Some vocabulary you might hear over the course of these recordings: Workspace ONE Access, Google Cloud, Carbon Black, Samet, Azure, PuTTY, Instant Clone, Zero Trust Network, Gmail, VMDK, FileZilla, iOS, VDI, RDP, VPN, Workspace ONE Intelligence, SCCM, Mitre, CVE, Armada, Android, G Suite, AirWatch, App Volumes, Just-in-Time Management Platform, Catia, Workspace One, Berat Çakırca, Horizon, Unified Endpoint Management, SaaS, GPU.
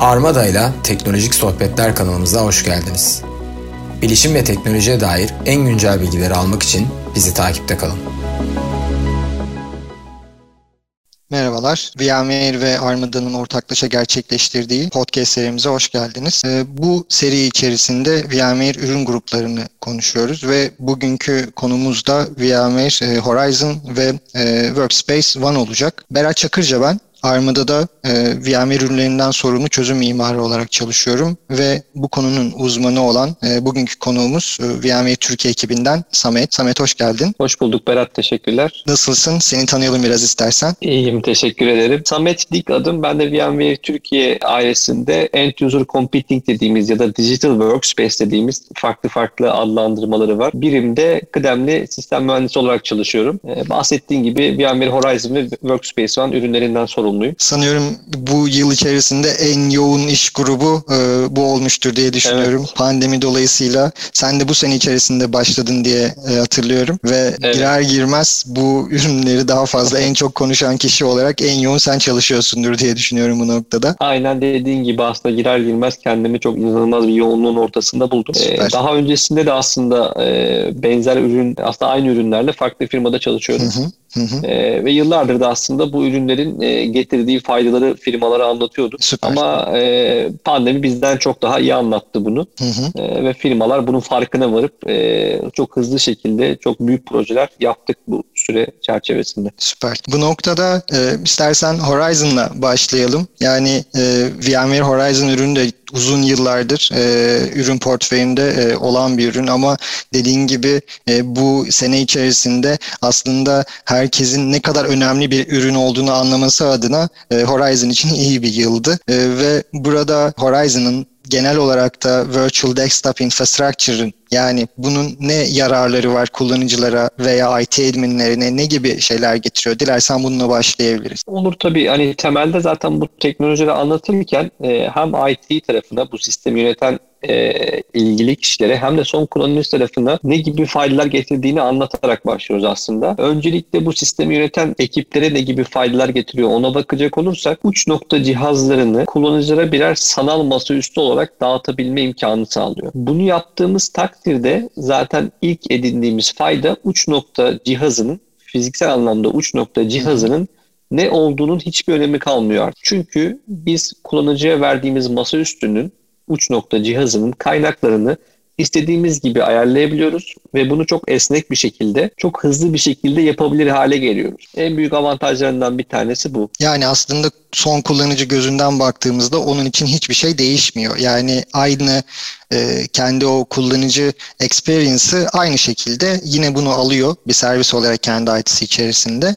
Armada ile Teknolojik Sohbetler kanalımıza hoş geldiniz. Bilişim ve teknolojiye dair en güncel bilgileri almak için bizi takipte kalın. Merhabalar, VMware ve Armada'nın ortaklaşa gerçekleştirdiği podcast serimize hoş geldiniz. Bu seri içerisinde VMware ürün gruplarını konuşuyoruz ve bugünkü konumuz da VMware Horizon ve Workspace One olacak. Berat Çakırca ben. Armada'da VMware ürünlerinden sorumlu çözüm mimarı olarak çalışıyorum ve bu konunun uzmanı olan bugünkü konuğumuz VMware Türkiye ekibinden Samet. Samet hoş geldin. Hoş bulduk Berat, teşekkürler. Nasılsın? Seni tanıyalım biraz istersen. İyiyim, teşekkür ederim. Samet ilk adım. Ben de VMware Türkiye ailesinde End User Computing dediğimiz ya da Digital Workspace dediğimiz farklı adlandırmaları var. Birimde kıdemli sistem mühendisi olarak çalışıyorum. Bahsettiğin gibi VMware Horizon ve Workspace One ürünlerinden sorumlu. Sanıyorum bu yıl içerisinde en yoğun iş grubu bu olmuştur diye düşünüyorum. Evet. Pandemi dolayısıyla sen de bu sene içerisinde başladın diye hatırlıyorum ve evet, girer girmez bu ürünleri daha fazla en çok konuşan kişi olarak en yoğun sen çalışıyorsundur diye düşünüyorum bu noktada. Aynen dediğin gibi aslında girer girmez kendimi çok inanılmaz bir yoğunluğun ortasında buldum. Daha öncesinde de aslında benzer ürün, aslında aynı ürünlerle farklı firmada çalışıyordum. Hı hı. Ve yıllardır da aslında bu ürünlerin getirdiği faydaları firmalara anlatıyordu. Süper. Ama pandemi bizden çok daha iyi anlattı bunu. Hı hı. Ve firmalar bunun farkına varıp çok hızlı şekilde çok büyük projeler yaptık bu süre çerçevesinde. Süper. Bu noktada istersen Horizon'la başlayalım. Yani VMware Horizon ürünü de uzun yıllardır ürün portföyünde olan bir ürün ama dediğin gibi bu sene içerisinde aslında herkesin ne kadar önemli bir ürün olduğunu anlaması adına Horizon için iyi bir yıldı ve burada Horizon'ın genel olarak da Virtual Desktop Infrastructure'ın, yani bunun ne yararları var kullanıcılara veya IT adminlerine, ne gibi şeyler getiriyor? Dilersen bununla başlayabiliriz. Olur tabii. Hani temelde zaten bu teknolojileri anlatırken hem IT tarafına, bu sistemi yöneten ilgili kişilere hem de son kullanıcı tarafına ne gibi faydalar getirdiğini anlatarak başlıyoruz aslında. Öncelikle bu sistemi yöneten ekiplere ne gibi faydalar getiriyor ona bakacak olursak uç nokta cihazlarını kullanıcılara birer sanal masaüstü olarak dağıtabilme imkanı sağlıyor. Bunu yaptığımız takdirde zaten ilk edindiğimiz fayda uç nokta cihazının, fiziksel anlamda uç nokta cihazının ne olduğunun hiçbir önemi kalmıyor artık. Çünkü biz kullanıcıya verdiğimiz masaüstünün, uç nokta cihazının kaynaklarını istediğimiz gibi ayarlayabiliyoruz ve bunu çok esnek bir şekilde, çok hızlı bir şekilde yapabilir hale geliyoruz. En büyük avantajlarından bir tanesi bu. Yani aslında son kullanıcı gözünden baktığımızda onun için hiçbir şey değişmiyor. Yani aynı kendi o kullanıcı experience'ı aynı şekilde yine bunu alıyor bir servis olarak kendi IT'si içerisinde.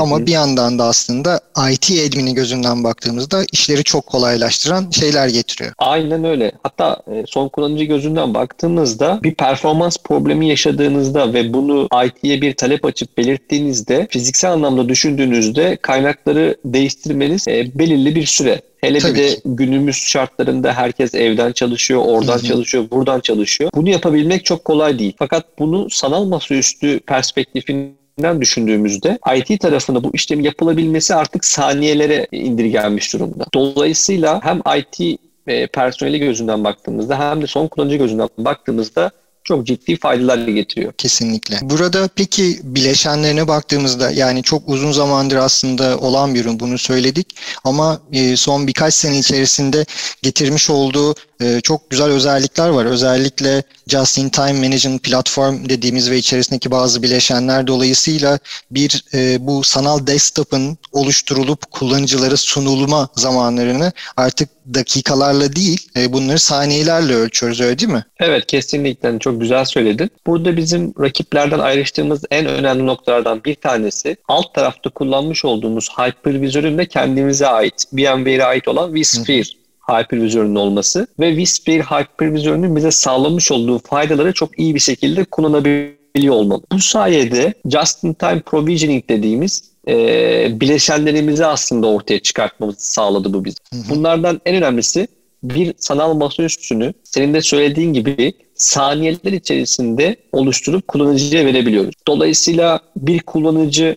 Ama bir yandan da aslında IT admini gözünden baktığımızda işleri çok kolaylaştıran şeyler getiriyor. Aynen öyle. Hatta son kullanıcı gözünden baktığımızda bir performans problemi yaşadığınızda ve bunu IT'ye bir talep açıp belirttiğinizde, fiziksel anlamda düşündüğünüzde kaynakları değiştirmeniz belirli bir süre. Hele bir de günümüz şartlarında herkes evden çalışıyor, oradan çalışıyor, buradan çalışıyor. Bunu yapabilmek çok kolay değil. Fakat bunu sanal masaüstü perspektifinden düşündüğümüzde IT tarafında bu işlemin yapılabilmesi artık saniyelere indirgenmiş durumda. Dolayısıyla hem IT personeli gözünden baktığımızda hem de son kullanıcı gözünden baktığımızda çok ciddi faydalar getiriyor. Kesinlikle. Burada peki bileşenlerine baktığımızda, yani çok uzun zamandır aslında olan bir ürün, bunu söyledik ama son birkaç sene içerisinde getirmiş olduğu çok güzel özellikler var. Özellikle Just-in-Time Management Platform dediğimiz ve içerisindeki bazı bileşenler dolayısıyla bir bu sanal desktop'ın oluşturulup kullanıcılara sunulma zamanlarını artık dakikalarla değil, bunları saniyelerle ölçüyoruz, öyle değil mi? Evet, kesinlikle. Çok güzel söyledin. Burada bizim rakiplerden ayrıştığımız en önemli noktalardan bir tanesi, alt tarafta kullanmış olduğumuz hypervizörün de kendimize ait, VMware'e ait olan vSphere hypervizörünün olması ve vSphere hypervizörünün bize sağlamış olduğu faydaları çok iyi bir şekilde kullanabiliyor olmalı. Bu sayede Just-in-Time Provisioning dediğimiz bileşenlerimizi aslında ortaya çıkartmamızı sağladı bu bize. Bunlardan en önemlisi, bir sanal masaüstünü senin de söylediğin gibi saniyeler içerisinde oluşturup kullanıcıya verebiliyoruz. Dolayısıyla bir kullanıcı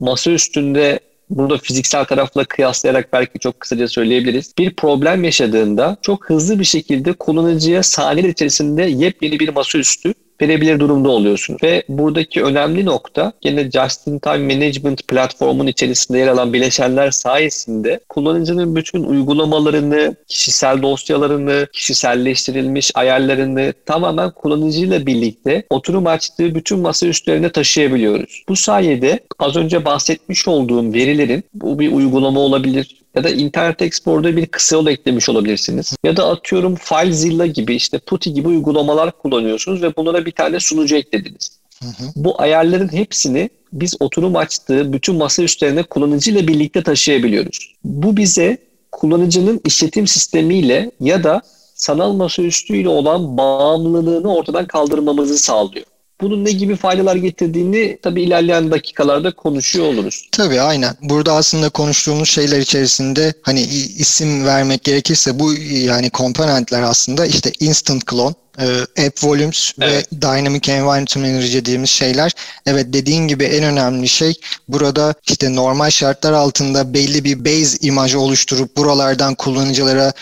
masaüstünde Burada fiziksel tarafla kıyaslayarak belki çok kısaca söyleyebiliriz. Bir problem yaşadığında çok hızlı bir şekilde kullanıcıya saniyeler içerisinde yepyeni bir masaüstü verebilir durumda oluyorsunuz. Ve buradaki önemli nokta yine Just-in-Time Management Platformun içerisinde yer alan bileşenler sayesinde kullanıcının bütün uygulamalarını, kişisel dosyalarını, kişiselleştirilmiş ayarlarını tamamen kullanıcıyla birlikte oturum açtığı bütün masa üstlerine taşıyabiliyoruz. Bu sayede az önce bahsetmiş olduğum verilerin, bu bir uygulama olabilir, ya da Internet Explorer'da bir kısa yol eklemiş olabilirsiniz. Ya da atıyorum FileZilla gibi, işte PuTTY gibi uygulamalar kullanıyorsunuz ve bunlara bir tane sunucu eklediniz. Bu ayarların hepsini biz oturum açtığı bütün masa üstlerine kullanıcıyla birlikte taşıyabiliyoruz. Bu bize kullanıcının işletim sistemiyle ya da sanal masa üstüyle olan bağımlılığını ortadan kaldırmamızı sağlıyor. Bunun ne gibi faydalar getirdiğini tabii ilerleyen dakikalarda konuşuyor oluruz. Tabii, aynen. Burada aslında konuştuğumuz şeyler içerisinde hani isim vermek gerekirse bu yani komponentler aslında işte Instant Clone, App Volumes, evet, ve Dynamic Environment Manager dediğimiz şeyler. Evet, dediğin gibi en önemli şey burada işte normal şartlar altında belli bir base imajı oluşturup buralardan kullanıcılara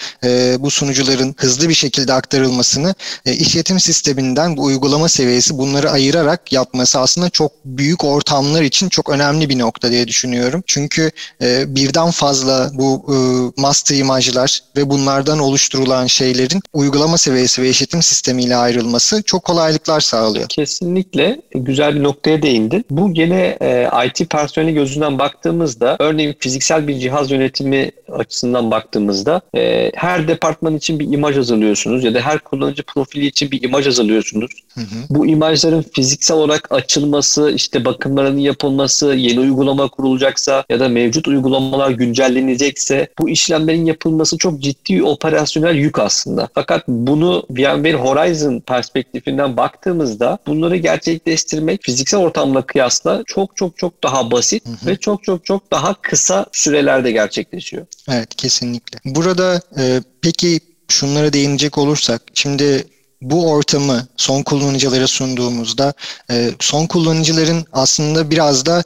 bu sunucuların hızlı bir şekilde aktarılmasını işletim sisteminden bu uygulama seviyesi bunları ayırarak yapması aslında çok büyük ortamlar için çok önemli bir nokta diye düşünüyorum. Çünkü birden fazla bu master imajlar ve bunlardan oluşturulan şeylerin uygulama seviyesi ve işletim sistemiyle ayrılması çok kolaylıklar sağlıyor. Kesinlikle güzel bir noktaya değindin. Bu gene IT personeli gözünden baktığımızda, örneğin fiziksel bir cihaz yönetimi açısından baktığımızda her departman için bir imaj hazırlıyorsunuz ya da her kullanıcı profili için bir imaj hazırlıyorsunuz. Bu imajların fiziksel olarak açılması, işte bakımlarının yapılması, yeni uygulama kurulacaksa ya da mevcut uygulamalar güncellenecekse bu işlemlerin yapılması çok ciddi operasyonel yük aslında. Fakat bunu VMware Horizon perspektifinden baktığımızda bunları gerçekleştirmek fiziksel ortamla kıyasla çok daha basit ve çok daha kısa sürelerde gerçekleşiyor. Evet, kesinlikle. Burada peki şunlara değinecek olursak, şimdi bu ortamı son kullanıcılara sunduğumuzda son kullanıcıların aslında biraz da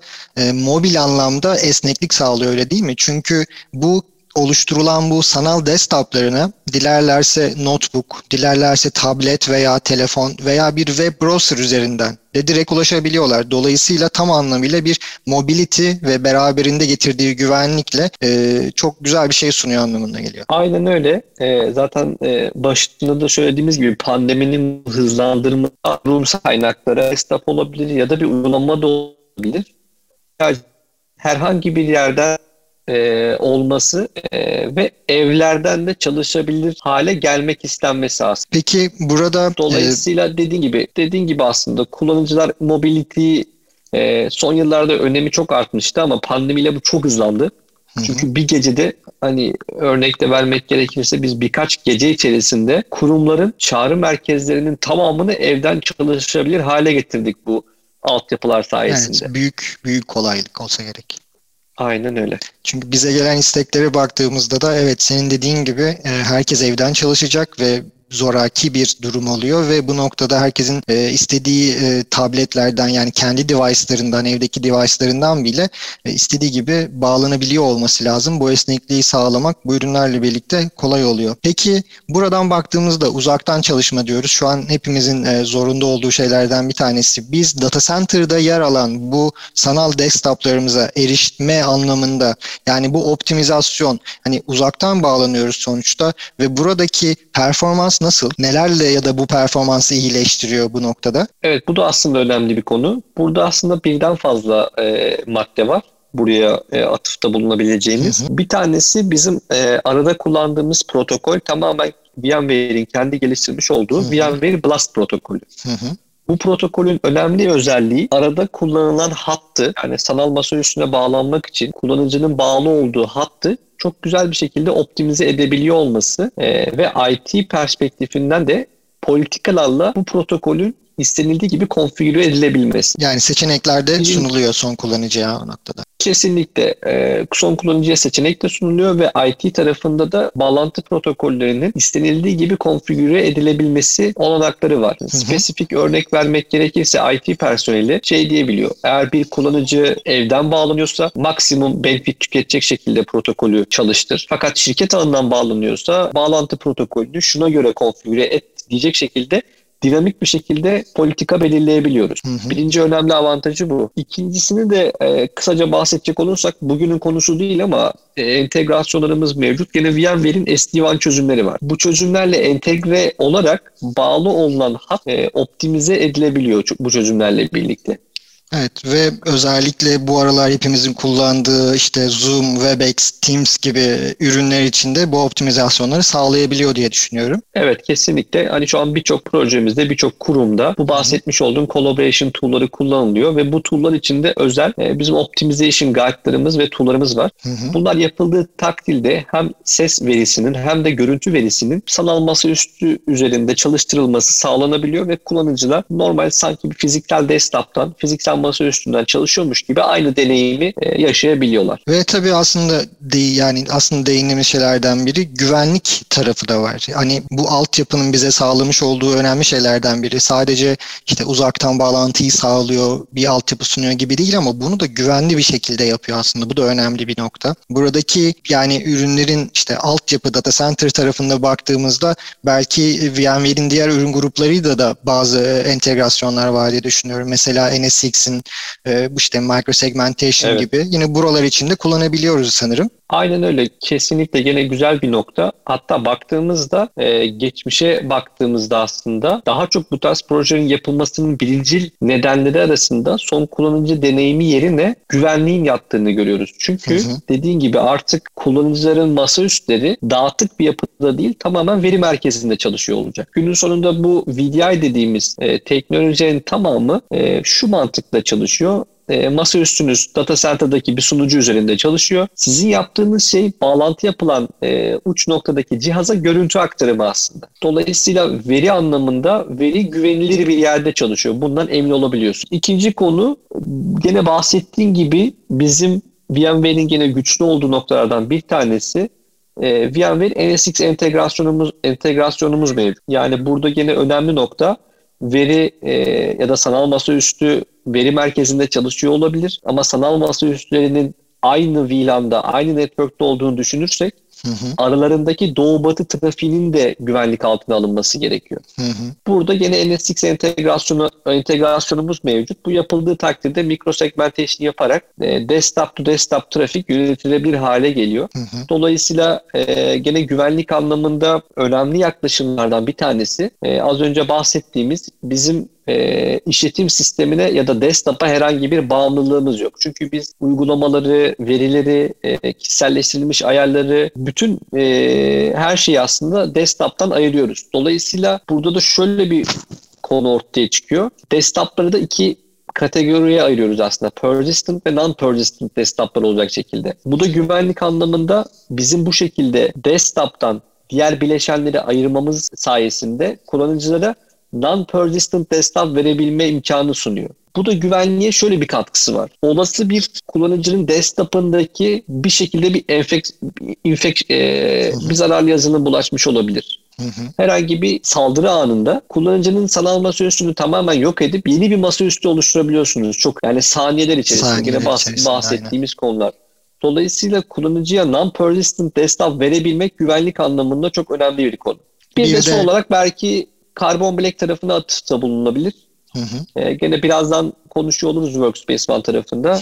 mobil anlamda esneklik sağlıyor, öyle değil mi? Çünkü bu oluşturulan bu sanal desktoplarını dilerlerse notebook, dilerlerse tablet veya telefon veya bir web browser üzerinden de direkt ulaşabiliyorlar. Dolayısıyla tam anlamıyla bir mobility ve beraberinde getirdiği güvenlikle çok güzel bir şey sunuyor anlamına geliyor. Aynen öyle. Zaten başında da söylediğimiz gibi pandeminin hızlandırma kurumsal kaynaklara desktop olabilir ya da bir uygulama da olabilir. Herhangi bir yerden olması ve evlerden de çalışabilir hale gelmek istenmesi aslında. Peki burada dolayısıyla dediğin gibi aslında kullanıcılar mobility son yıllarda önemi çok artmıştı ama pandemiyle bu çok hızlandı. Çünkü bir gecede, hani örnekte vermek gerekirse, biz birkaç gece içerisinde kurumların çağrı merkezlerinin tamamını evden çalışabilir hale getirdik bu altyapılar sayesinde. Evet, büyük kolaylık olsa gerek. Aynen öyle. Çünkü bize gelen isteklere baktığımızda da evet, senin dediğin gibi herkes evden çalışacak ve zoraki bir durum oluyor ve bu noktada herkesin istediği tabletlerden, yani kendi device'larından, evdeki device'larından bile istediği gibi bağlanabiliyor olması lazım. Bu esnekliği sağlamak bu ürünlerle birlikte kolay oluyor. Peki buradan baktığımızda uzaktan çalışma diyoruz. Şu an hepimizin zorunda olduğu şeylerden bir tanesi. Biz data center'da yer alan bu sanal desktoplarımıza erişme anlamında, yani bu optimizasyon, hani uzaktan bağlanıyoruz sonuçta ve buradaki performans nasıl? Nelerle ya da bu performansı iyileştiriyor bu noktada? Evet, bu da aslında önemli bir konu. Burada aslında birden fazla madde var buraya atıfta bulunabileceğimiz. Bir tanesi bizim arada kullandığımız protokol, tamamen VMware'in kendi geliştirmiş olduğu VMware Blast protokolü. Bu protokolün önemli özelliği, arada kullanılan hattı, yani sanal masa üstüne bağlanmak için kullanıcının bağlı olduğu hattı çok güzel bir şekilde optimize edebiliyor olması ve IT perspektifinden de politikalarla bu protokolün istenildiği gibi konfigüre edilebilmesi. Yani seçeneklerde sunuluyor son kullanıcıya o noktada. Kesinlikle son kullanıcıya seçenek de sunuluyor ve IT tarafında da bağlantı protokollerinin istenildiği gibi konfigüre edilebilmesi olanakları var. Hı-hı. Spesifik örnek vermek gerekirse IT personeli şey diyebiliyor. Eğer bir kullanıcı evden bağlanıyorsa maksimum benefit tüketecek şekilde protokolü çalıştır. Fakat şirket alanından bağlanıyorsa bağlantı protokolünü şuna göre konfigüre et diyecek şekilde dinamik bir şekilde politika belirleyebiliyoruz. Hı hı. Birinci önemli avantajı bu. İkincisini de kısaca bahsedecek olursak bugünün konusu değil ama entegrasyonlarımız mevcut. Gene VMware'in SD-WAN çözümleri var. Bu çözümlerle entegre olarak bağlı olunan hat optimize edilebiliyor bu çözümlerle birlikte. Evet ve özellikle bu aralar hepimizin kullandığı işte Zoom, Webex, Teams gibi ürünler içinde bu optimizasyonları sağlayabiliyor diye düşünüyorum. Evet kesinlikle. Hani şu an birçok projemizde, birçok kurumda bu bahsetmiş olduğum collaboration tool'ları kullanılıyor ve bu tool'lar içinde özel bizim optimization guide'larımız ve tool'larımız var. Hı-hı. Bunlar yapıldığı takdirde hem ses verisinin hem de görüntü verisinin sanal masaüstü üzerinde çalıştırılması sağlanabiliyor ve kullanıcılar normal sanki bir fiziksel desktop'tan, fiziksel masa üstünden çalışıyormuş gibi aynı deneyimi yaşayabiliyorlar. Ve tabii aslında aslında değindiğimiz şeylerden biri güvenlik tarafı da var. Hani bu altyapının bize sağlamış olduğu önemli şeylerden biri. Sadece işte uzaktan bağlantıyı sağlıyor, bir altyapı sunuyor gibi değil ama bunu da güvenli bir şekilde yapıyor aslında. Bu da önemli bir nokta. Buradaki yani ürünlerin işte altyapı data center tarafında baktığımızda belki VMware'in diğer ürün gruplarıyla da bazı entegrasyonlar var diye düşünüyorum. Mesela NSX bu işte microsegmentation evet. gibi yine buralar içinde kullanabiliyoruz sanırım. Aynen öyle. Kesinlikle gene güzel bir nokta. Hatta baktığımızda geçmişe baktığımızda aslında daha çok bu tarz projelerin yapılmasının birincil nedenleri arasında son kullanıcı deneyimi yerine güvenliğin yattığını görüyoruz. Çünkü dediğin gibi artık kullanıcıların masaüstleri dağıtık bir yapıda değil tamamen veri merkezinde çalışıyor olacak. Günün sonunda bu VDI dediğimiz teknolojinin tamamı şu mantıkla çalışıyor. Masa üstünüz data center'daki bir sunucu üzerinde çalışıyor. Sizin yaptığınız şey bağlantı yapılan uç noktadaki cihaza görüntü aktarımı aslında. Dolayısıyla veri anlamında veri güvenilir bir yerde çalışıyor. Bundan emin olabiliyorsun. İkinci konu gene bahsettiğin gibi bizim VMware'nin gene güçlü olduğu noktalardan bir tanesi VMware NSX entegrasyonumuz mevcut. Yani burada gene önemli nokta veri ya da sanal masaüstü veri merkezinde çalışıyor olabilir ama sanal masaüstlerinin aynı VLAN'da, aynı network'te olduğunu düşünürsek aralarındaki doğu-batı trafiğinin de güvenlik altına alınması gerekiyor. Burada gene NSX entegrasyonumuz mevcut. Bu yapıldığı takdirde mikrosegmentasyon yaparak desktop to desktop trafik yönetilebilir hale geliyor. Dolayısıyla gene güvenlik anlamında önemli yaklaşımlardan bir tanesi az önce bahsettiğimiz bizim işletim sistemine ya da desktop'a herhangi bir bağımlılığımız yok. Çünkü biz uygulamaları, verileri, kişiselleştirilmiş ayarları, bütün her şeyi aslında desktop'tan ayırıyoruz. Dolayısıyla burada da şöyle bir konu ortaya çıkıyor. Desktop'ları da iki kategoriye ayırıyoruz aslında. Persistent ve non-persistent desktop'lar olacak şekilde. Bu da güvenlik anlamında bizim bu şekilde desktop'tan diğer bileşenleri ayırmamız sayesinde kullanıcılara non-persistent desktop verebilme imkanı sunuyor. Bu da güvenliğe şöyle bir katkısı var. Olası bir kullanıcının desktop'ındaki bir şekilde bir bir zararlı yazılım bulaşmış olabilir. Herhangi bir saldırı anında kullanıcının sanal masaüstünü tamamen yok edip yeni bir masaüstü oluşturabiliyorsunuz. Çok yani saniyeler içerisinde yine bahsettiğimiz konular. Dolayısıyla kullanıcıya non-persistent desktop verebilmek güvenlik anlamında çok önemli bir konu. Bir de son olarak belki Carbon Black tarafına atıfta bulunabilir. Gene birazdan konuşuyor oluruz Workspace ONE tarafında.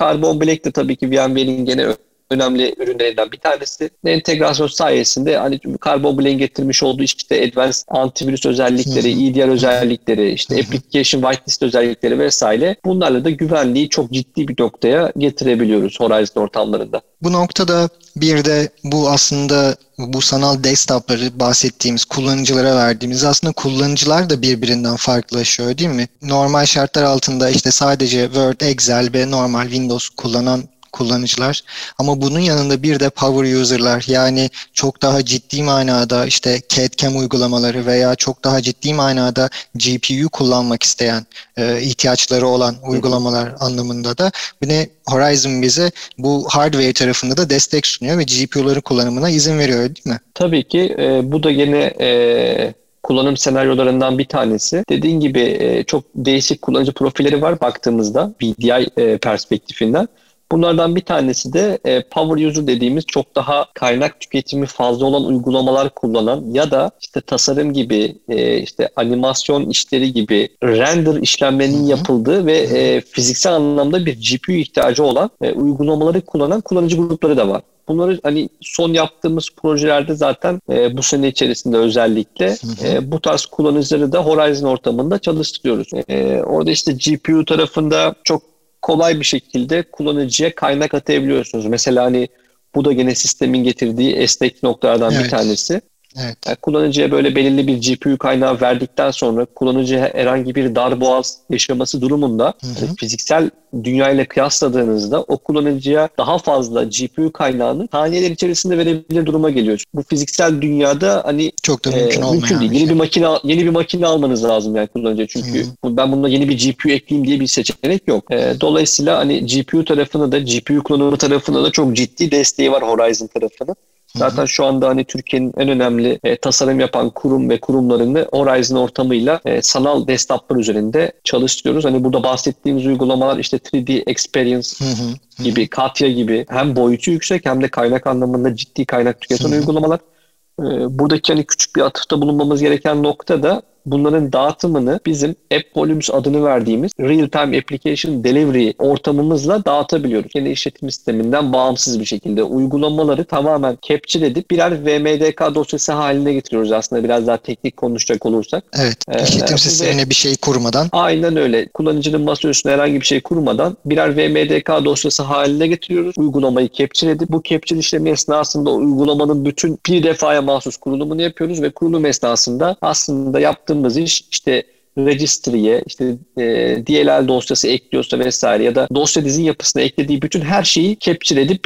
Carbon Black de tabii ki VMware'nin gene önemli ürünlerinden bir tanesi. Entegrasyon sayesinde hani Carbon Black'in getirmiş olduğu işte advanced antivirüs özellikleri, EDR özellikleri, işte application whitelist özellikleri vesaire. Bunlarla da güvenliği çok ciddi bir noktaya getirebiliyoruz Horizon ortamlarında. Bu noktada bir de bu aslında bu sanal desktop'ları bahsettiğimiz kullanıcılara verdiğimiz aslında kullanıcılar da birbirinden farklılaşıyor değil mi? Normal şartlar altında işte sadece Word, Excel ve normal Windows kullanan kullanıcılar. Ama bunun yanında bir de power user'lar, yani çok daha ciddi manada işte CAD/CAM uygulamaları veya çok daha ciddi manada GPU kullanmak isteyen, ihtiyaçları olan uygulamalar anlamında da yine Horizon bize bu hardware tarafında da destek sunuyor ve GPU'ların kullanımına izin veriyor, değil mi? Tabii ki. Bu da yine kullanım senaryolarından bir tanesi. Dediğin gibi çok değişik kullanıcı profilleri var baktığımızda VDI perspektifinden. Bunlardan bir tanesi de power user dediğimiz çok daha kaynak tüketimi fazla olan uygulamalar kullanan ya da işte tasarım gibi, işte animasyon işleri gibi render işlemlerinin yapıldığı ve fiziksel anlamda bir GPU ihtiyacı olan uygulamaları kullanan kullanıcı grupları da var. Bunları hani son yaptığımız projelerde zaten bu sene içerisinde özellikle bu tarz kullanıcıları da Horizon ortamında çalıştırıyoruz. Orada işte GPU tarafında çok kolay bir şekilde kullanıcıya kaynak atayabiliyorsunuz. Mesela hani bu da gene sistemin getirdiği esnek noktalardan bir tanesi. Evet. Yani kullanıcıya böyle belirli bir GPU kaynağı verdikten sonra kullanıcıya herhangi bir darboğaz yaşaması durumunda fiziksel dünyayla kıyasladığınızda o kullanıcıya daha fazla GPU kaynağını saniyeler içerisinde verebilir duruma geliyor. Bu fiziksel dünyada hani çok da mümkün değil. Yeni bir makine almanız lazım yani kullanıcıya. Çünkü ben bununla yeni bir GPU ekleyeyim diye bir seçenek yok. Dolayısıyla hani GPU tarafında da GPU kullanımı tarafında da çok ciddi desteği var Horizon tarafını. Zaten şu anda hani Türkiye'nin en önemli tasarım yapan kurum ve kurumlarını Horizon ortamıyla sanal desktoplar üzerinde çalıştırıyoruz. Hani burada bahsettiğimiz uygulamalar işte 3D Experience gibi, Catia gibi hem boyutu yüksek hem de kaynak anlamında ciddi kaynak tüketen uygulamalar. Buradaki hani küçük bir atıfta bulunmamız gereken nokta da bunların dağıtımını bizim App Volumes adını verdiğimiz Real-Time Application Delivery ortamımızla dağıtabiliyoruz. Yine işletim sisteminden bağımsız bir şekilde uygulamaları tamamen capture edip birer VMDK dosyası haline getiriyoruz aslında biraz daha teknik konuşacak olursak. Evet, işletim sistemine bir şey kurmadan. Aynen öyle. Kullanıcının masa üstüne herhangi bir şey kurmadan birer VMDK dosyası haline getiriyoruz. Uygulamayı capture edip bu capture işlemi esnasında uygulamanın bütün bir defaya mahsus kurulumunu yapıyoruz ve kurulum esnasında aslında yaptığımız iş işte registry'ye, işte DLL dosyası ekliyorsa vesaire ya da dosya dizin yapısına eklediği bütün her şeyi capture edip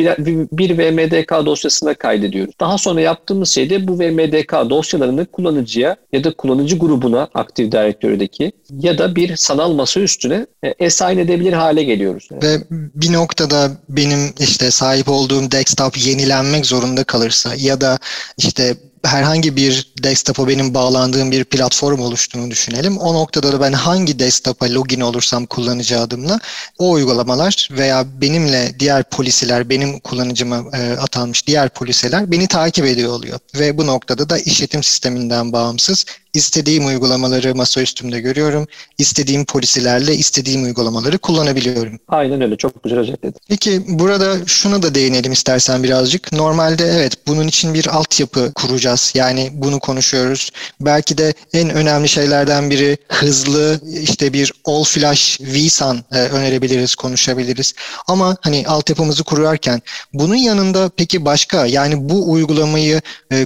bir VMDK dosyasına kaydediyoruz. Daha sonra yaptığımız şey de bu VMDK dosyalarını kullanıcıya ya da kullanıcı grubuna Active Directory'deki ya da bir sanal masa üstüne assign edebilir hale geliyoruz. Ve bir noktada benim işte sahip olduğum desktop yenilenmek zorunda kalırsa ya da işte herhangi bir desktop'a benim bağlandığım bir platform oluştuğunu düşünelim. O noktada da ben hangi desktop'a login olursam kullanıcı adımla o uygulamalar veya benimle diğer policy'ler, benim kullanıcıma atanmış diğer policy'ler beni takip ediyor oluyor. Ve bu noktada da işletim sisteminden bağımsız istediğim uygulamaları masa üstümde görüyorum. İstediğim policy'lerle istediğim uygulamaları kullanabiliyorum. Aynen öyle. Çok güzel özetledin. Peki burada şuna da değinelim istersen birazcık. Normalde evet bunun için bir altyapı kuracağız. Yani bunu konuşuyoruz. Belki de en önemli şeylerden biri hızlı işte bir all flash vSAN önerebiliriz, konuşabiliriz. Ama hani altyapımızı kurarken bunun yanında peki başka yani bu uygulamayı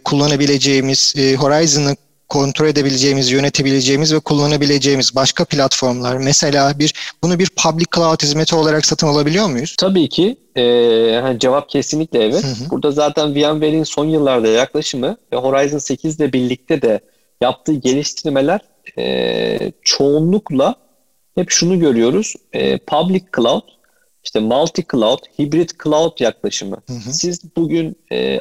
kullanabileceğimiz Horizon'ı kontrol edebileceğimiz, yönetebileceğimiz ve kullanabileceğimiz başka platformlar. Mesela bunu bir public cloud hizmeti olarak satın alabiliyor muyuz? Tabii ki. Cevap kesinlikle evet. Burada zaten VMware'in son yıllarda yaklaşımı ve Horizon 8 ile birlikte de yaptığı geliştirmeler çoğunlukla hep şunu görüyoruz. Public cloud, işte multi cloud, hybrid cloud yaklaşımı. Siz bugün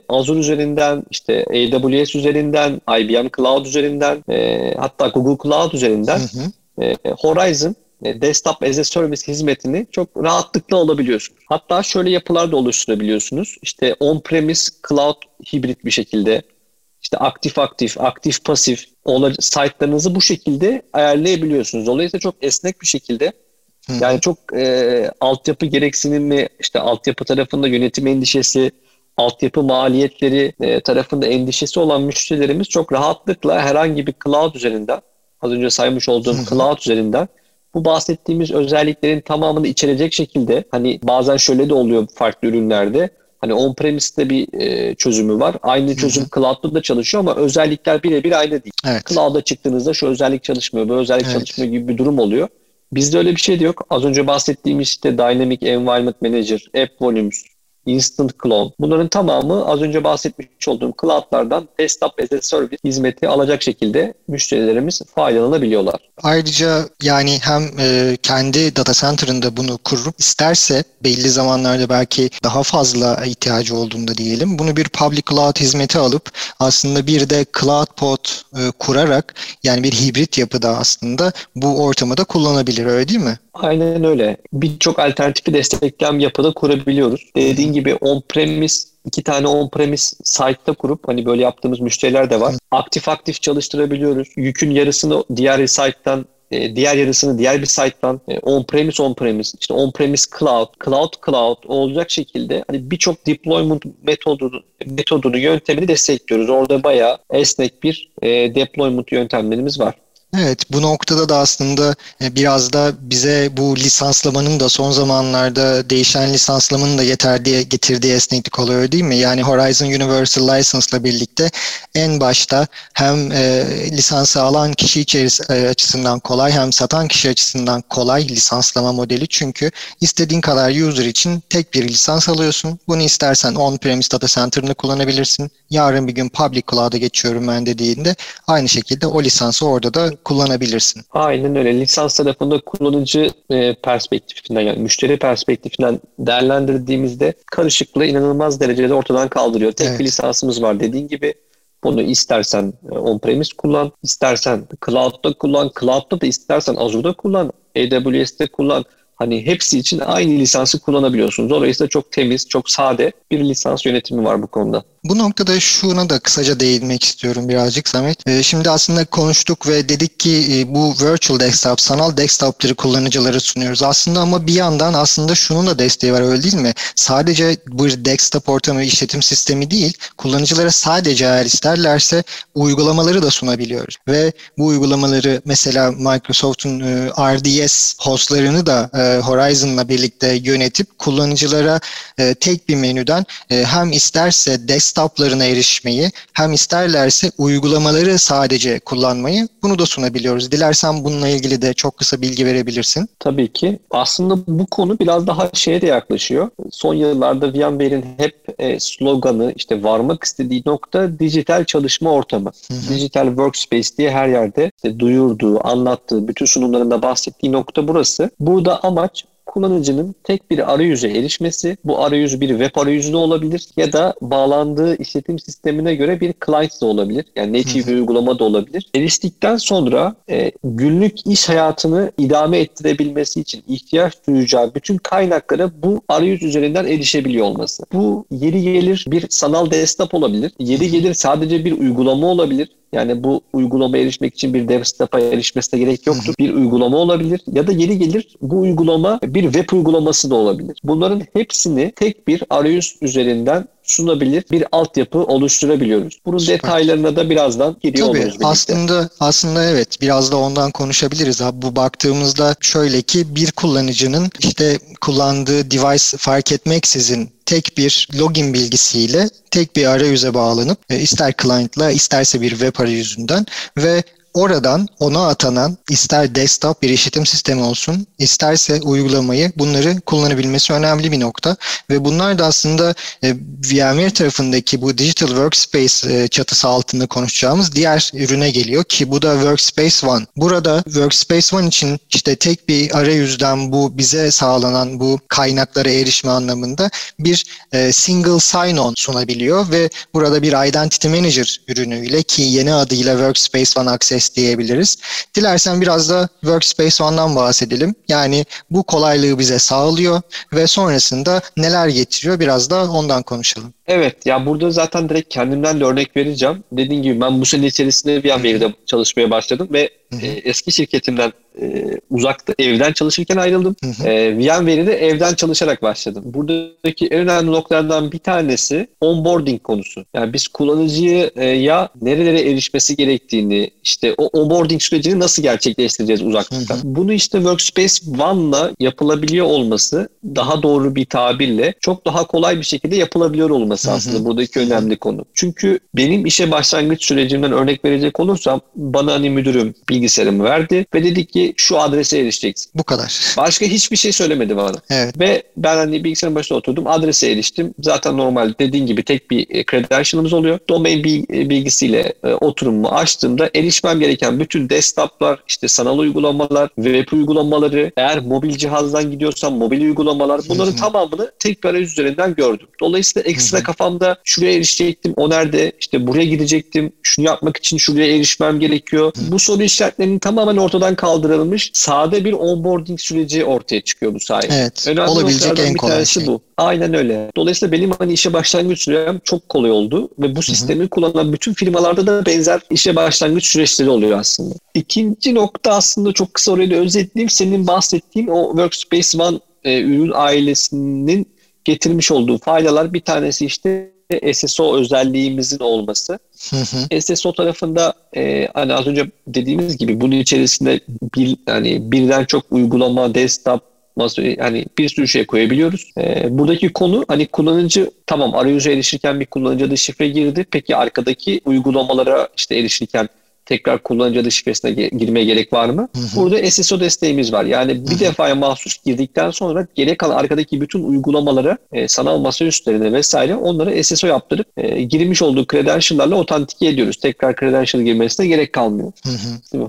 Azure üzerinden, işte AWS üzerinden, IBM Cloud üzerinden, hatta Google Cloud üzerinden Horizon Desktop as a Service hizmetini çok rahatlıkla alabiliyorsunuz. Hatta şöyle yapılar da oluşturabiliyorsunuz. İşte on-premise cloud hibrit bir şekilde, işte aktif, aktif pasif site'larınızı bu şekilde ayarlayabiliyorsunuz. Dolayısıyla çok esnek bir şekilde yani çok altyapı gereksinimi, işte altyapı tarafında yönetim endişesi, altyapı maliyetleri tarafında endişesi olan müşterilerimiz çok rahatlıkla herhangi bir cloud üzerinden, az önce saymış olduğum cloud üzerinden bu bahsettiğimiz özelliklerin tamamını içerecek şekilde, hani bazen şöyle de oluyor farklı ürünlerde, hani on-premise'de bir çözümü var. Aynı çözüm cloud'da da çalışıyor ama özellikler birebir aynı değil. Evet. Cloud'a çıktığınızda şu özellik çalışmıyor, bu özellik çalışmıyor gibi bir durum oluyor. Bizde öyle bir şey de yok. Az önce bahsettiğim işte Dynamic Environment Manager, App Volumes, Instant Clone. Bunların tamamı az önce bahsetmiş olduğum cloudlardan desktop as a service hizmeti alacak şekilde müşterilerimiz faydalanabiliyorlar. Ayrıca yani hem kendi data center'ında bunu kurup isterse belli zamanlarda belki daha fazla ihtiyacı olduğunda diyelim bunu bir public cloud hizmeti alıp aslında bir de cloud pod kurarak yani bir hibrit yapıda aslında bu ortamı da kullanabilir, öyle değil mi? Aynen öyle. Birçok alternatifi destekleyen yapıda kurabiliyoruz. Dediğin gibi on-premise, 2 tane on-premise site'da kurup hani böyle yaptığımız müşteriler de var. Aktif çalıştırabiliyoruz. Yükün yarısını diğer site'dan, diğer yarısını diğer bir site'dan on-premise, işte on-premise cloud olacak şekilde hani birçok deployment metodunu, yöntemini destekliyoruz. Orada bayağı esnek bir deployment yöntemlerimiz var. Evet, bu noktada da aslında biraz da bize bu lisanslamanın da son zamanlarda değişen lisanslamanın da getirdiği esneklik oluyor, değil mi? Yani Horizon Universal License'la birlikte en başta hem lisansı alan kişi açısından kolay hem satan kişi açısından kolay lisanslama modeli. Çünkü istediğin kadar user için tek bir lisans alıyorsun. Bunu istersen on-premise data center'ını kullanabilirsin. Yarın bir gün public cloud'a geçiyorum ben dediğinde aynı şekilde o lisansı orada da kullanabilirsin. Aynen öyle. Lisans tarafında kullanıcı perspektifinden yani müşteri perspektifinden değerlendirdiğimizde karışıklığı inanılmaz derecede ortadan kaldırıyor. Tek evet. Bir lisansımız var dediğin gibi. Bunu istersen on-premise kullan, istersen cloud'da kullan, cloud'da da istersen Azure'da kullan, AWS'de kullan. Hani hepsi için aynı lisansı kullanabiliyorsunuz. Dolayısıyla çok temiz, çok sade bir lisans yönetimi var bu konuda. Bu noktada şuna da kısaca değinmek istiyorum birazcık Samet. Şimdi aslında konuştuk ve dedik ki bu virtual desktop, sanal desktopları kullanıcılara sunuyoruz aslında ama bir yandan aslında şunun da desteği var, öyle değil mi? Sadece bir desktop ortamı işletim sistemi değil, kullanıcılara sadece eğer isterlerse uygulamaları da sunabiliyoruz. Ve bu uygulamaları mesela Microsoft'un RDS hostlarını da Horizon'la birlikte yönetip kullanıcılara tek bir menüden hem isterse desktoplarına erişmeyi hem isterlerse uygulamaları sadece kullanmayı bunu da sunabiliyoruz. Dilersen bununla ilgili de çok kısa bilgi verebilirsin. Tabii ki. Aslında bu konu biraz daha şeye de yaklaşıyor. Son yıllarda VMware'in hep sloganı işte varmak istediği nokta dijital çalışma ortamı. Hı-hı. Dijital workspace diye her yerde işte duyurduğu, anlattığı, bütün sunumlarında bahsettiği nokta burası. Burada amaç kullanıcının tek bir arayüze erişmesi. Bu arayüz bir web arayüzü de olabilir ya da bağlandığı işletim sistemine göre bir client de olabilir. Yani native bir uygulama da olabilir. Eriştikten sonra günlük iş hayatını idame ettirebilmesi için ihtiyaç duyacağı bütün kaynaklara bu arayüz üzerinden erişebiliyor olması. Bu yeri gelir bir sanal desktop olabilir. Yeri gelir sadece bir uygulama olabilir. Yani bu uygulamaya erişmek için bir desktop'a erişmesine gerek yoktur. Bir uygulama olabilir ya da yeri gelir bu uygulama bir web uygulaması da olabilir. Bunların hepsini tek bir arayüz üzerinden sunabilir bir altyapı oluşturabiliyoruz. Bunun detaylarına da birazdan giriyor oluruz birlikte. Aslında evet, biraz da ondan konuşabiliriz. Bu baktığımızda şöyle ki bir kullanıcının işte kullandığı device fark etmeksizin tek bir login bilgisiyle tek bir arayüze bağlanıp ister client'la isterse bir web arayüzünden ve oradan ona atanan ister desktop bir işletim sistemi olsun, isterse uygulamayı bunları kullanabilmesi önemli bir nokta. Ve bunlar da aslında VMware tarafındaki bu Digital Workspace çatısı altında konuşacağımız diğer ürüne geliyor ki bu da Workspace One. Burada Workspace One için işte tek bir arayüzden bu bize sağlanan bu kaynaklara erişme anlamında bir single sign-on sunabiliyor ve burada bir Identity Manager ürünüyle ki yeni adıyla Workspace ONE Access diyebiliriz. Dilersen biraz da Workspace ONE'dan bahsedelim. Yani bu kolaylığı bize sağlıyor ve sonrasında neler getiriyor biraz da ondan konuşalım. Evet, ya burada zaten direkt kendimden de örnek vereceğim. Dediğim gibi ben bu sene içerisinde VMware'de çalışmaya başladım ve eski şirketimden uzakta evden çalışırken ayrıldım. VMware'de evden çalışarak başladım. Buradaki en önemli noktalardan bir tanesi onboarding konusu. Yani biz kullanıcıya nerelere erişmesi gerektiğini, işte o onboarding sürecini nasıl gerçekleştireceğiz uzaktan. Bunu işte Workspace ONE'la yapılabiliyor olması, daha doğru bir tabirle çok daha kolay bir şekilde yapılabiliyor olması aslında buradaki önemli konu. Çünkü benim işe başlangıç sürecimden örnek verecek olursam bana hani müdürüm bilgisayarımı verdi ve dedi ki ki şu adrese erişeceksin. Bu kadar. Başka hiçbir şey söylemedi bana. Evet. Ve ben hani bilgisayarın başına oturdum, adrese eriştim. Zaten normal dediğin gibi tek bir credential'ımız oluyor. Domain bilgisiyle oturumumu açtığımda erişmem gereken bütün desktop'lar, işte sanal uygulamalar, web uygulamaları, eğer mobil cihazdan gidiyorsam mobil uygulamalar, bunların tamamını tek bir arayüz üzerinden gördüm. Dolayısıyla ekstra kafamda şuraya erişecektim, o nerede? İşte buraya gidecektim, şunu yapmak için şuraya erişmem gerekiyor. Bu soru işaretlerinin tamamen ortadan kaldırılmış, sade bir onboarding süreci ortaya çıkıyor bu sayede. Evet, önemli olabilecek en kolay şey bu. Aynen öyle. Dolayısıyla benim hani işe başlangıç sürem çok kolay oldu ve bu sistemi kullanan bütün firmalarda da benzer işe başlangıç süreçleri oluyor aslında. İkinci nokta, aslında çok kısa orayı özetleyeyim. Senin bahsettiğin o Workspace ONE ürün ailesinin getirmiş olduğu faydalar, bir tanesi işte SSO özelliğimizin olması. SSO tarafında hani az önce dediğimiz gibi bunun içerisinde birden çok uygulama, desktop, yani bir sürü şey koyabiliyoruz. Buradaki konu hani kullanıcı, tamam arayüze erişirken bir kullanıcı adı şifre girdi. Peki arkadaki uygulamalara işte erişirken tekrar kullanıcı adı şifresine girmeye gerek var mı? Burada SSO desteğimiz var. Yani bir defaya mahsus girdikten sonra geriye kalan arkadaki bütün uygulamalara, sanal masaüstlerine vesaire, onlara SSO yaptırıp girmiş olduğu credential'larla otantike ediyoruz. Tekrar credential girmesine gerek kalmıyor.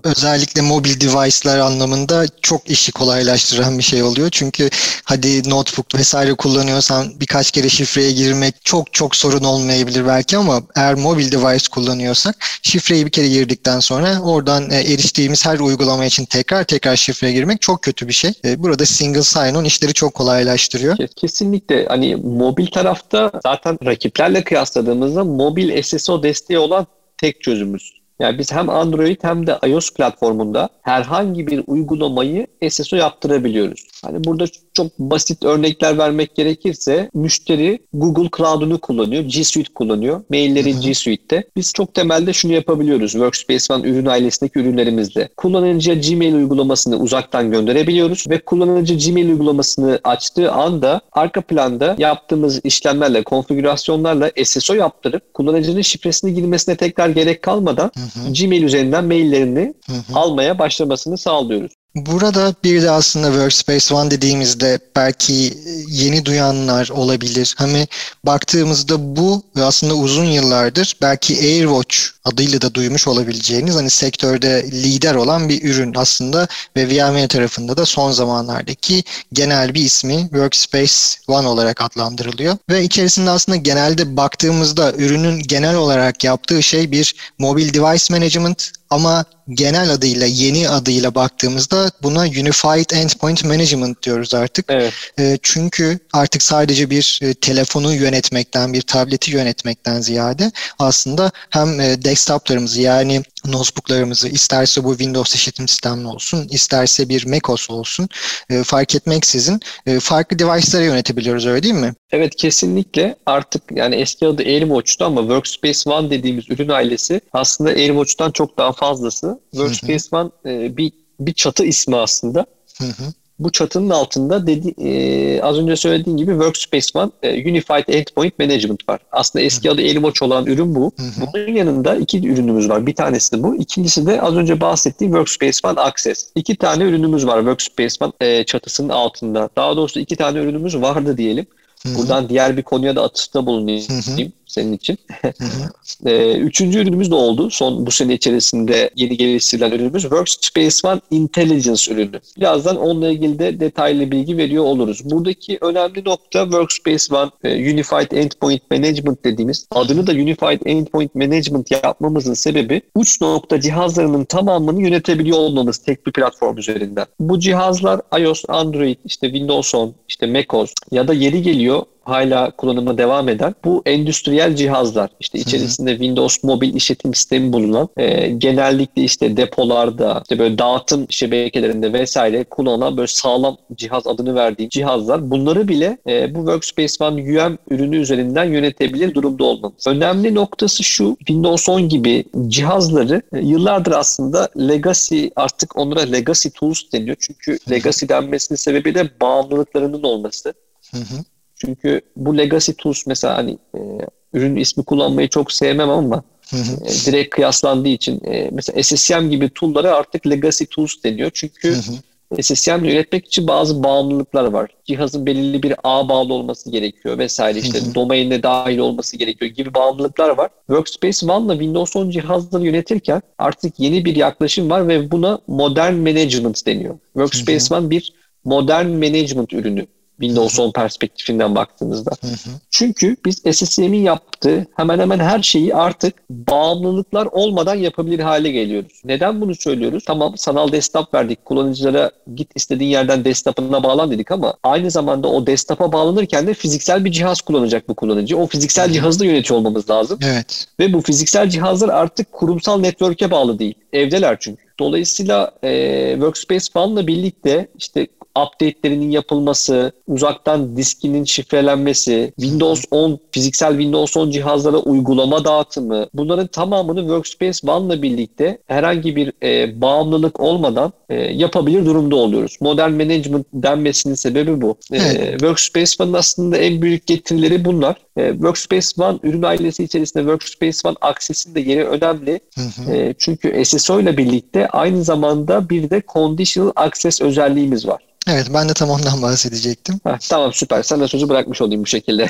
Özellikle mobil device'lar anlamında çok işi kolaylaştıran bir şey oluyor. Çünkü hadi notebook vesaire kullanıyorsan birkaç kere şifreye girmek çok sorun olmayabilir belki, ama eğer mobil device kullanıyorsak şifreyi bir kere girdik sonra oradan eriştiğimiz her uygulama için tekrar şifreye girmek çok kötü bir şey. Burada single sign-on işleri çok kolaylaştırıyor. Kesinlikle. Hani mobil tarafta zaten rakiplerle kıyasladığımızda mobil SSO desteği olan tek çözümümüz. Yani biz hem Android hem de iOS platformunda herhangi bir uygulamayı SSO yaptırabiliyoruz. Hani burada çok basit örnekler vermek gerekirse, müşteri Google Cloud'unu kullanıyor, G Suite kullanıyor, mailleri G Suite'te. Biz çok temelde şunu yapabiliyoruz Workspace ONE ürün ailesindeki ürünlerimizde. Kullanıcıya Gmail uygulamasını uzaktan gönderebiliyoruz ve kullanıcı Gmail uygulamasını açtığı anda arka planda yaptığımız işlemlerle, konfigürasyonlarla SSO yaptırıp kullanıcının şifresini girmesine tekrar gerek kalmadan Gmail üzerinden maillerini almaya başlamasını sağlıyoruz. Burada bir de aslında Workspace ONE dediğimizde belki yeni duyanlar olabilir. Hani baktığımızda bu aslında uzun yıllardır belki AirWatch adıyla da duymuş olabileceğiniz, hani sektörde lider olan bir ürün aslında ve VMware tarafında da son zamanlardaki genel bir ismi Workspace ONE olarak adlandırılıyor. Ve içerisinde aslında genelde baktığımızda ürünün genel olarak yaptığı şey bir mobil device management, ama genel adıyla, yeni adıyla baktığımızda buna Unified Endpoint Management diyoruz artık. Evet. Çünkü artık sadece bir telefonu yönetmekten, bir tableti yönetmekten ziyade aslında hem desktoplarımızı, yani notebooklarımızı, isterse bu Windows işletim sistemli olsun, isterse bir macOS olsun, fark etmeksizin farklı device'lara yönetebiliyoruz, öyle değil mi? Evet, kesinlikle. Artık yani eski adı AirWatch'tu ama Workspace ONE dediğimiz ürün ailesi aslında AirWatch'tan çok daha fazlası. Workspace ONE bir çatı ismi aslında. Bu çatının altında az önce söylediğim gibi Workspace ONE Unified Endpoint Management var. Aslında eski adı AirWatch olan ürün bu. Bunun yanında iki ürünümüz var. Bir tanesi de bu. İkincisi de az önce bahsettiğim Workspace ONE Access. İki tane ürünümüz var Workspace ONE çatısının altında. Daha doğrusu iki tane ürünümüz vardı diyelim. Buradan diğer bir konuya da atıfta bulunayım senin için. Üçüncü ürünümüz de oldu. Bu sene içerisinde yeni geliştirilen ürünümüz Workspace ONE Intelligence ürünü. Birazdan onunla ilgili de detaylı bilgi veriyor oluruz. Buradaki önemli nokta Workspace ONE Unified Endpoint Management dediğimiz, adını da Unified Endpoint Management yapmamızın sebebi uç nokta cihazlarının tamamını yönetebiliyor olmamız tek bir platform üzerinden. Bu cihazlar iOS, Android, işte Windows 10, işte macOS ya da yeni geliyor, hala kullanıma devam eden bu endüstriyel cihazlar, işte içerisinde Windows mobil işletim sistemi bulunan, genellikle işte depolarda, işte böyle dağıtım şebekelerinde vesaire kullanılan böyle sağlam cihaz adını verdiğim cihazlar, bunları bile bu Workspace ONE UM ürünü üzerinden yönetebilir durumda olmamız. Önemli noktası şu, Windows 10 gibi cihazları yıllardır aslında legacy, artık onlara legacy tools deniyor. Çünkü legacy denmesinin sebebi de bağımlılıklarının olması. Çünkü bu legacy tools mesela hani ürün ismi kullanmayı çok sevmem ama direkt kıyaslandığı için. Mesela SCCM gibi tool'lara artık legacy tools deniyor. Çünkü SCCM'de üretmek için bazı bağımlılıklar var. Cihazın belirli bir ağa bağlı olması gerekiyor vesaire, işte domainine dahil olması gerekiyor gibi bağımlılıklar var. Workspace ONE'la Windows 10 cihazları yönetirken artık yeni bir yaklaşım var ve buna modern management deniyor. Workspace ONE bir modern management ürünü. Windows 10 perspektifinden baktığınızda. Çünkü biz SCCM'in yaptığı hemen hemen her şeyi artık bağımlılıklar olmadan yapabilir hale geliyoruz. Neden bunu söylüyoruz? Tamam, sanal desktop verdik. Kullanıcılara git istediğin yerden desktop'ına bağlan dedik ama aynı zamanda o desktop'a bağlanırken de fiziksel bir cihaz kullanacak bu kullanıcı. O fiziksel cihazı da yönetiyor olmamız lazım. Evet. Ve bu fiziksel cihazlar artık kurumsal network'e bağlı değil. Evdeler çünkü. Dolayısıyla Workspace ONE'la birlikte işte update'lerinin yapılması, uzaktan diskinin şifrelenmesi, Windows 10, fiziksel Windows 10 cihazlara uygulama dağıtımı, bunların tamamını Workspace ONE'la birlikte herhangi bir bağımlılık olmadan yapabilir durumda oluyoruz. Modern management denmesinin sebebi bu. Workspace ONE'ın aslında en büyük getirileri bunlar. Workspace ONE ürün ailesi içerisinde Workspace ONE Access'in de yeri önemli. Çünkü SSO ile birlikte aynı zamanda bir de Conditional Access özelliğimiz var. Evet, ben de tam ondan bahsedecektim. Tamam, süper. Sana sözü bırakmış olayım bu şekilde.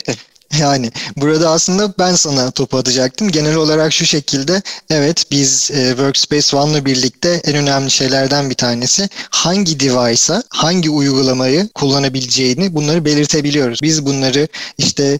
Yani burada aslında ben sana topu atacaktım. Genel olarak şu şekilde, evet biz Workspace ONE'la birlikte en önemli şeylerden bir tanesi hangi device'a, hangi uygulamayı kullanabileceğini bunları belirtebiliyoruz. Biz bunları işte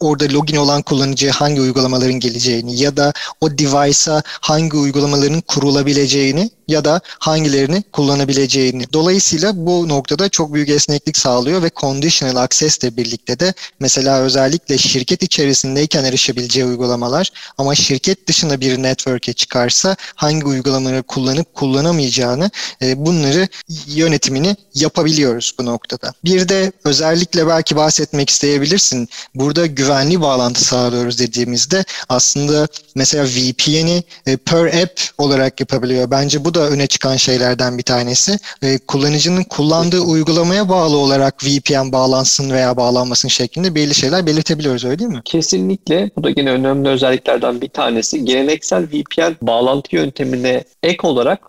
orada login olan kullanıcıya hangi uygulamaların geleceğini ya da o device'a hangi uygulamaların kurulabileceğini ya da hangilerini kullanabileceğini. Dolayısıyla bu noktada çok büyük esneklik sağlıyor ve Conditional Access ile birlikte de mesela özellikle şirket içerisindeyken erişebileceği uygulamalar ama şirket dışında bir network'e çıkarsa hangi uygulamaları kullanıp kullanamayacağını bunları yönetimini yapabiliyoruz bu noktada. Bir de özellikle belki bahsetmek isteyebilirsin. Burada güvenli bağlantı sağlıyoruz dediğimizde aslında mesela VPN'i per app olarak yapabiliyor. Bence bu da öne çıkan şeylerden bir tanesi. Kullanıcının kullandığı uygulamaya bağlı olarak VPN bağlansın veya bağlanmasın şeklinde belli şeyler belirtebiliyoruz, öyle değil mi? Kesinlikle. Bu da yine önemli özelliklerden bir tanesi. Geleneksel VPN bağlantı yöntemine ek olarak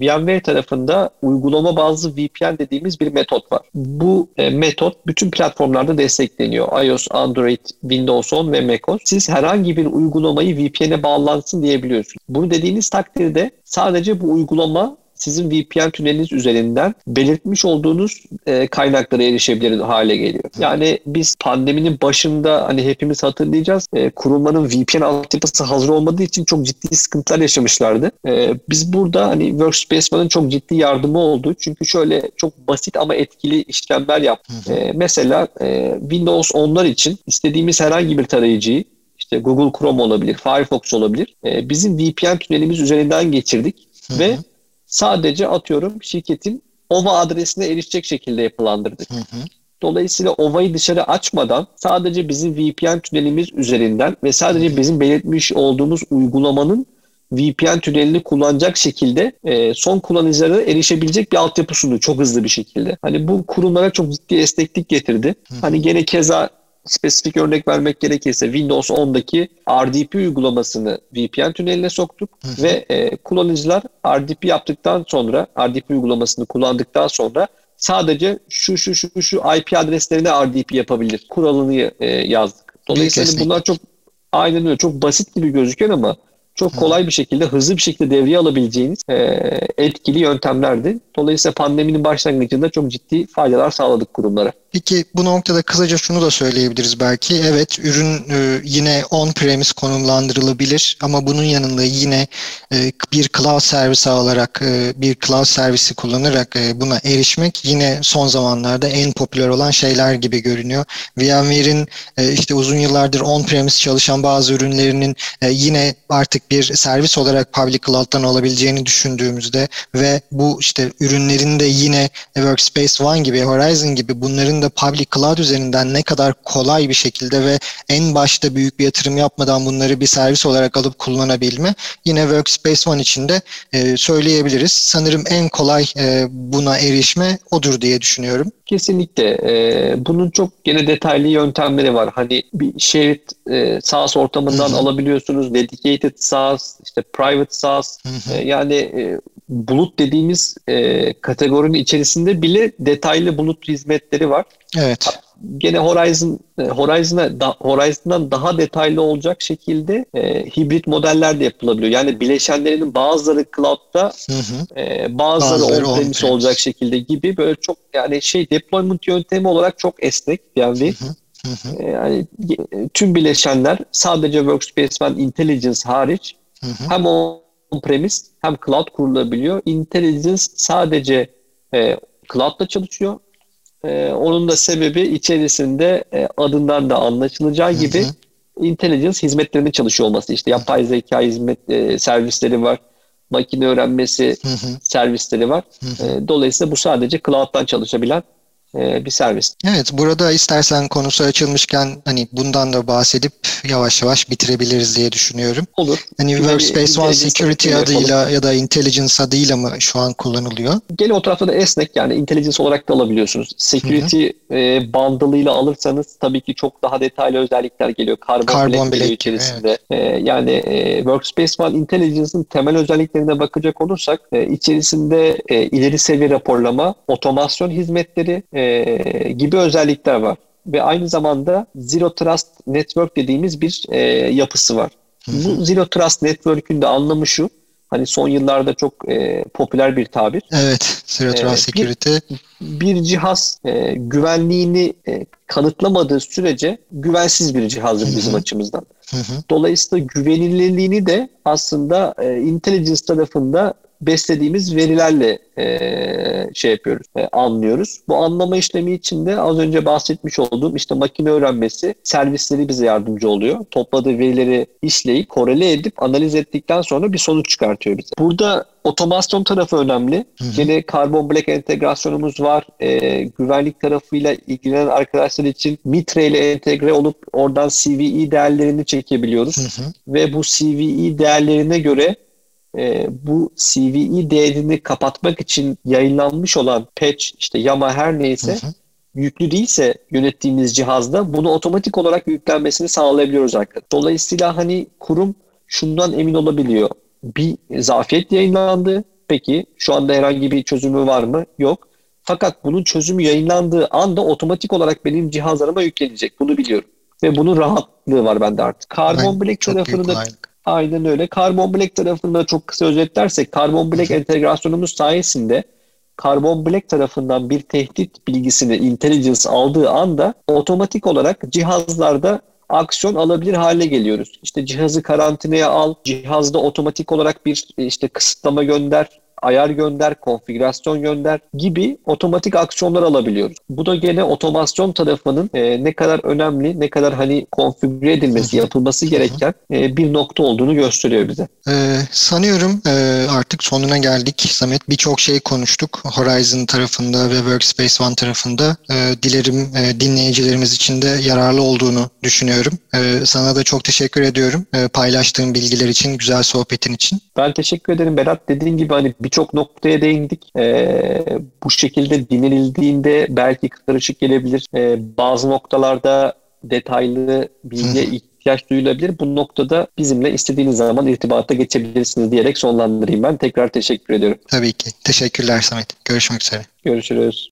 VMware tarafında uygulama bazlı VPN dediğimiz bir metot var. Bu metot bütün platformlarda destekleniyor. iOS, Android, Windows 10 ve macOS. Siz herhangi bir uygulamayı VPN'e bağlansın diyebiliyorsunuz. Bunu dediğiniz takdirde sadece bu uygulama sizin VPN tüneliniz üzerinden belirtmiş olduğunuz kaynaklara erişebilir hale geliyor. Yani biz pandeminin başında hani hepimiz hatırlayacağız, kurumların VPN altyapısı hazır olmadığı için çok ciddi sıkıntılar yaşamışlardı. Biz burada hani Workspace ONE'ın çok ciddi yardımı oldu. Çünkü şöyle çok basit ama etkili işlemler yaptık. Mesela Windows 10'lar için istediğimiz herhangi bir tarayıcıyı, işte Google Chrome olabilir, Firefox olabilir, bizim VPN tünelimiz üzerinden geçirdik ve sadece atıyorum şirketin OVA adresine erişecek şekilde yapılandırdık. Dolayısıyla OVA'yı dışarı açmadan sadece bizim VPN tünelimiz üzerinden ve sadece bizim belirtmiş olduğumuz uygulamanın VPN tünelini kullanacak şekilde son kullanıcılara erişebilecek bir altyapı sundu çok hızlı bir şekilde. Hani bu kurumlara çok ciddi esneklik getirdi. Hani gene keza spesifik örnek vermek gerekirse Windows 10'daki RDP uygulamasını VPN tüneline soktuk ve kullanıcılar RDP yaptıktan sonra, RDP uygulamasını kullandıktan sonra sadece şu IP adreslerine RDP yapabilir kuralını yazdık. Dolayısıyla bunlar çok, aynen öyle, çok basit gibi gözüken ama çok kolay bir şekilde, hızlı bir şekilde devreye alabileceğiniz etkili yöntemlerdi. Dolayısıyla pandeminin başlangıcında çok ciddi faydalar sağladık kurumlara. Peki bu noktada kısaca şunu da söyleyebiliriz belki. Evet, ürün yine on-premise konumlandırılabilir ama bunun yanında yine bir cloud servisi alarak, bir cloud servisi kullanarak buna erişmek yine son zamanlarda en popüler olan şeyler gibi görünüyor. VMware'in işte uzun yıllardır on-premise çalışan bazı ürünlerinin yine artık bir servis olarak public cloud'dan olabileceğini düşündüğümüzde ve bu işte ürünlerin de yine Workspace ONE gibi, Horizon gibi bunların da public cloud üzerinden ne kadar kolay bir şekilde ve en başta büyük bir yatırım yapmadan bunları bir servis olarak alıp kullanabilme yine Workspace ONE için de söyleyebiliriz. Sanırım en kolay buna erişme odur diye düşünüyorum. Kesinlikle. Bunun çok gene detaylı yöntemleri var. Hani bir shared SaaS ortamından alabiliyorsunuz. Dedicated SaaS, işte private SaaS. Yani bulut dediğimiz kategorinin içerisinde bile detaylı bulut hizmetleri var. Evet. Gene Horizon'dan daha detaylı olacak şekilde hibrit modeller de yapılabiliyor. Yani bileşenlerinin bazıları cloud'da, bazıları on-premise olacak şekilde gibi, böyle çok yani deployment yöntemi olarak çok esnek yani. Yani tüm bileşenler sadece Workspace ONE Intelligence hariç hem on-premise hem cloud kurulabiliyor. Intelligence sadece cloud'da çalışıyor. Onun da sebebi içerisinde adından da anlaşılacağı gibi intelligence hizmetlerinin çalışıyor olması. İşte yapay zeka hizmet servisleri var, makine öğrenmesi servisleri var. Dolayısıyla bu sadece cloud'dan çalışabilen bir servis. Evet, burada istersen konusu açılmışken hani bundan da bahsedip yavaş yavaş bitirebiliriz diye düşünüyorum. Olur. Hani Workspace ONE Security adıyla ya da Intelligence adıyla mı şu an kullanılıyor? Gene o tarafta da esnek, yani Intelligence olarak da alabiliyorsunuz. Security bandılıyla alırsanız tabii ki çok daha detaylı özellikler geliyor. Carbon Black içerisinde. Evet. Yani Workspace ONE Intelligence'ın temel özelliklerine bakacak olursak içerisinde ileri seviye raporlama, otomasyon hizmetleri gibi özellikler var. Ve aynı zamanda Zero Trust Network dediğimiz bir yapısı var. Bu Zero Trust Network'ün de anlamı şu, hani son yıllarda çok popüler bir tabir. Evet, Zero Trust Security. Bir cihaz güvenliğini kanıtlamadığı sürece güvensiz bir cihazdır bizim açımızdan. Dolayısıyla güvenilirliğini de aslında intelligence tarafında beslediğimiz verilerle yapıyoruz, anlıyoruz. Bu anlama işlemi için de az önce bahsetmiş olduğum işte makine öğrenmesi servisleri bize yardımcı oluyor. Topladığı verileri işleyip, korele edip analiz ettikten sonra bir sonuç çıkartıyor bize. Burada otomasyon tarafı önemli. Yine Carbon Black entegrasyonumuz var. Güvenlik tarafıyla ilgilenen arkadaşlar için Mitre ile entegre olup oradan CVE değerlerini çekebiliyoruz. Ve bu CVE değerlerine göre bu CVE değerini kapatmak için yayınlanmış olan patch, işte yama her neyse yüklü değilse yönettiğimiz cihazda bunu otomatik olarak yüklenmesini sağlayabiliyoruz arkadaşlar. Dolayısıyla hani kurum şundan emin olabiliyor. Bir zafiyet yayınlandı. Peki şu anda herhangi bir çözümü var mı? Yok. Fakat bunun çözümü yayınlandığı anda otomatik olarak benim cihazlarıma yüklenecek. Bunu biliyorum. Ve bunun rahatlığı var bende artık. Carbon Black tarafını da... Aynen öyle. Carbon Black tarafında çok kısa özetlersek, Carbon Black entegrasyonumuz sayesinde Carbon Black tarafından bir tehdit bilgisini intelligence aldığı anda otomatik olarak cihazlarda aksiyon alabilir hale geliyoruz. İşte cihazı karantinaya al, cihazda otomatik olarak bir işte kısıtlama gönder, ayar gönder, konfigürasyon gönder gibi otomatik aksiyonlar alabiliyoruz. Bu da gene otomasyon tarafının ne kadar önemli, ne kadar hani konfigüre edilmesi, yapılması gereken bir nokta olduğunu gösteriyor bize. Sanıyorum artık sonuna geldik Samet. Birçok şey konuştuk Horizon tarafında ve Workspace ONE tarafında. Dilerim dinleyicilerimiz için de yararlı olduğunu düşünüyorum. Sana da çok teşekkür ediyorum paylaştığın bilgiler için, güzel sohbetin için. Ben teşekkür ederim Berat. Dediğin gibi hani birçok noktaya değindik. Bu şekilde dinlenildiğinde belki karışık gelebilir. Bazı noktalarda detaylı bilgiye ihtiyaç duyulabilir. Bu noktada bizimle istediğiniz zaman irtibata geçebilirsiniz diyerek sonlandırayım ben. Tekrar teşekkür ediyorum. Tabii ki. Teşekkürler Samet. Görüşmek üzere. Görüşürüz.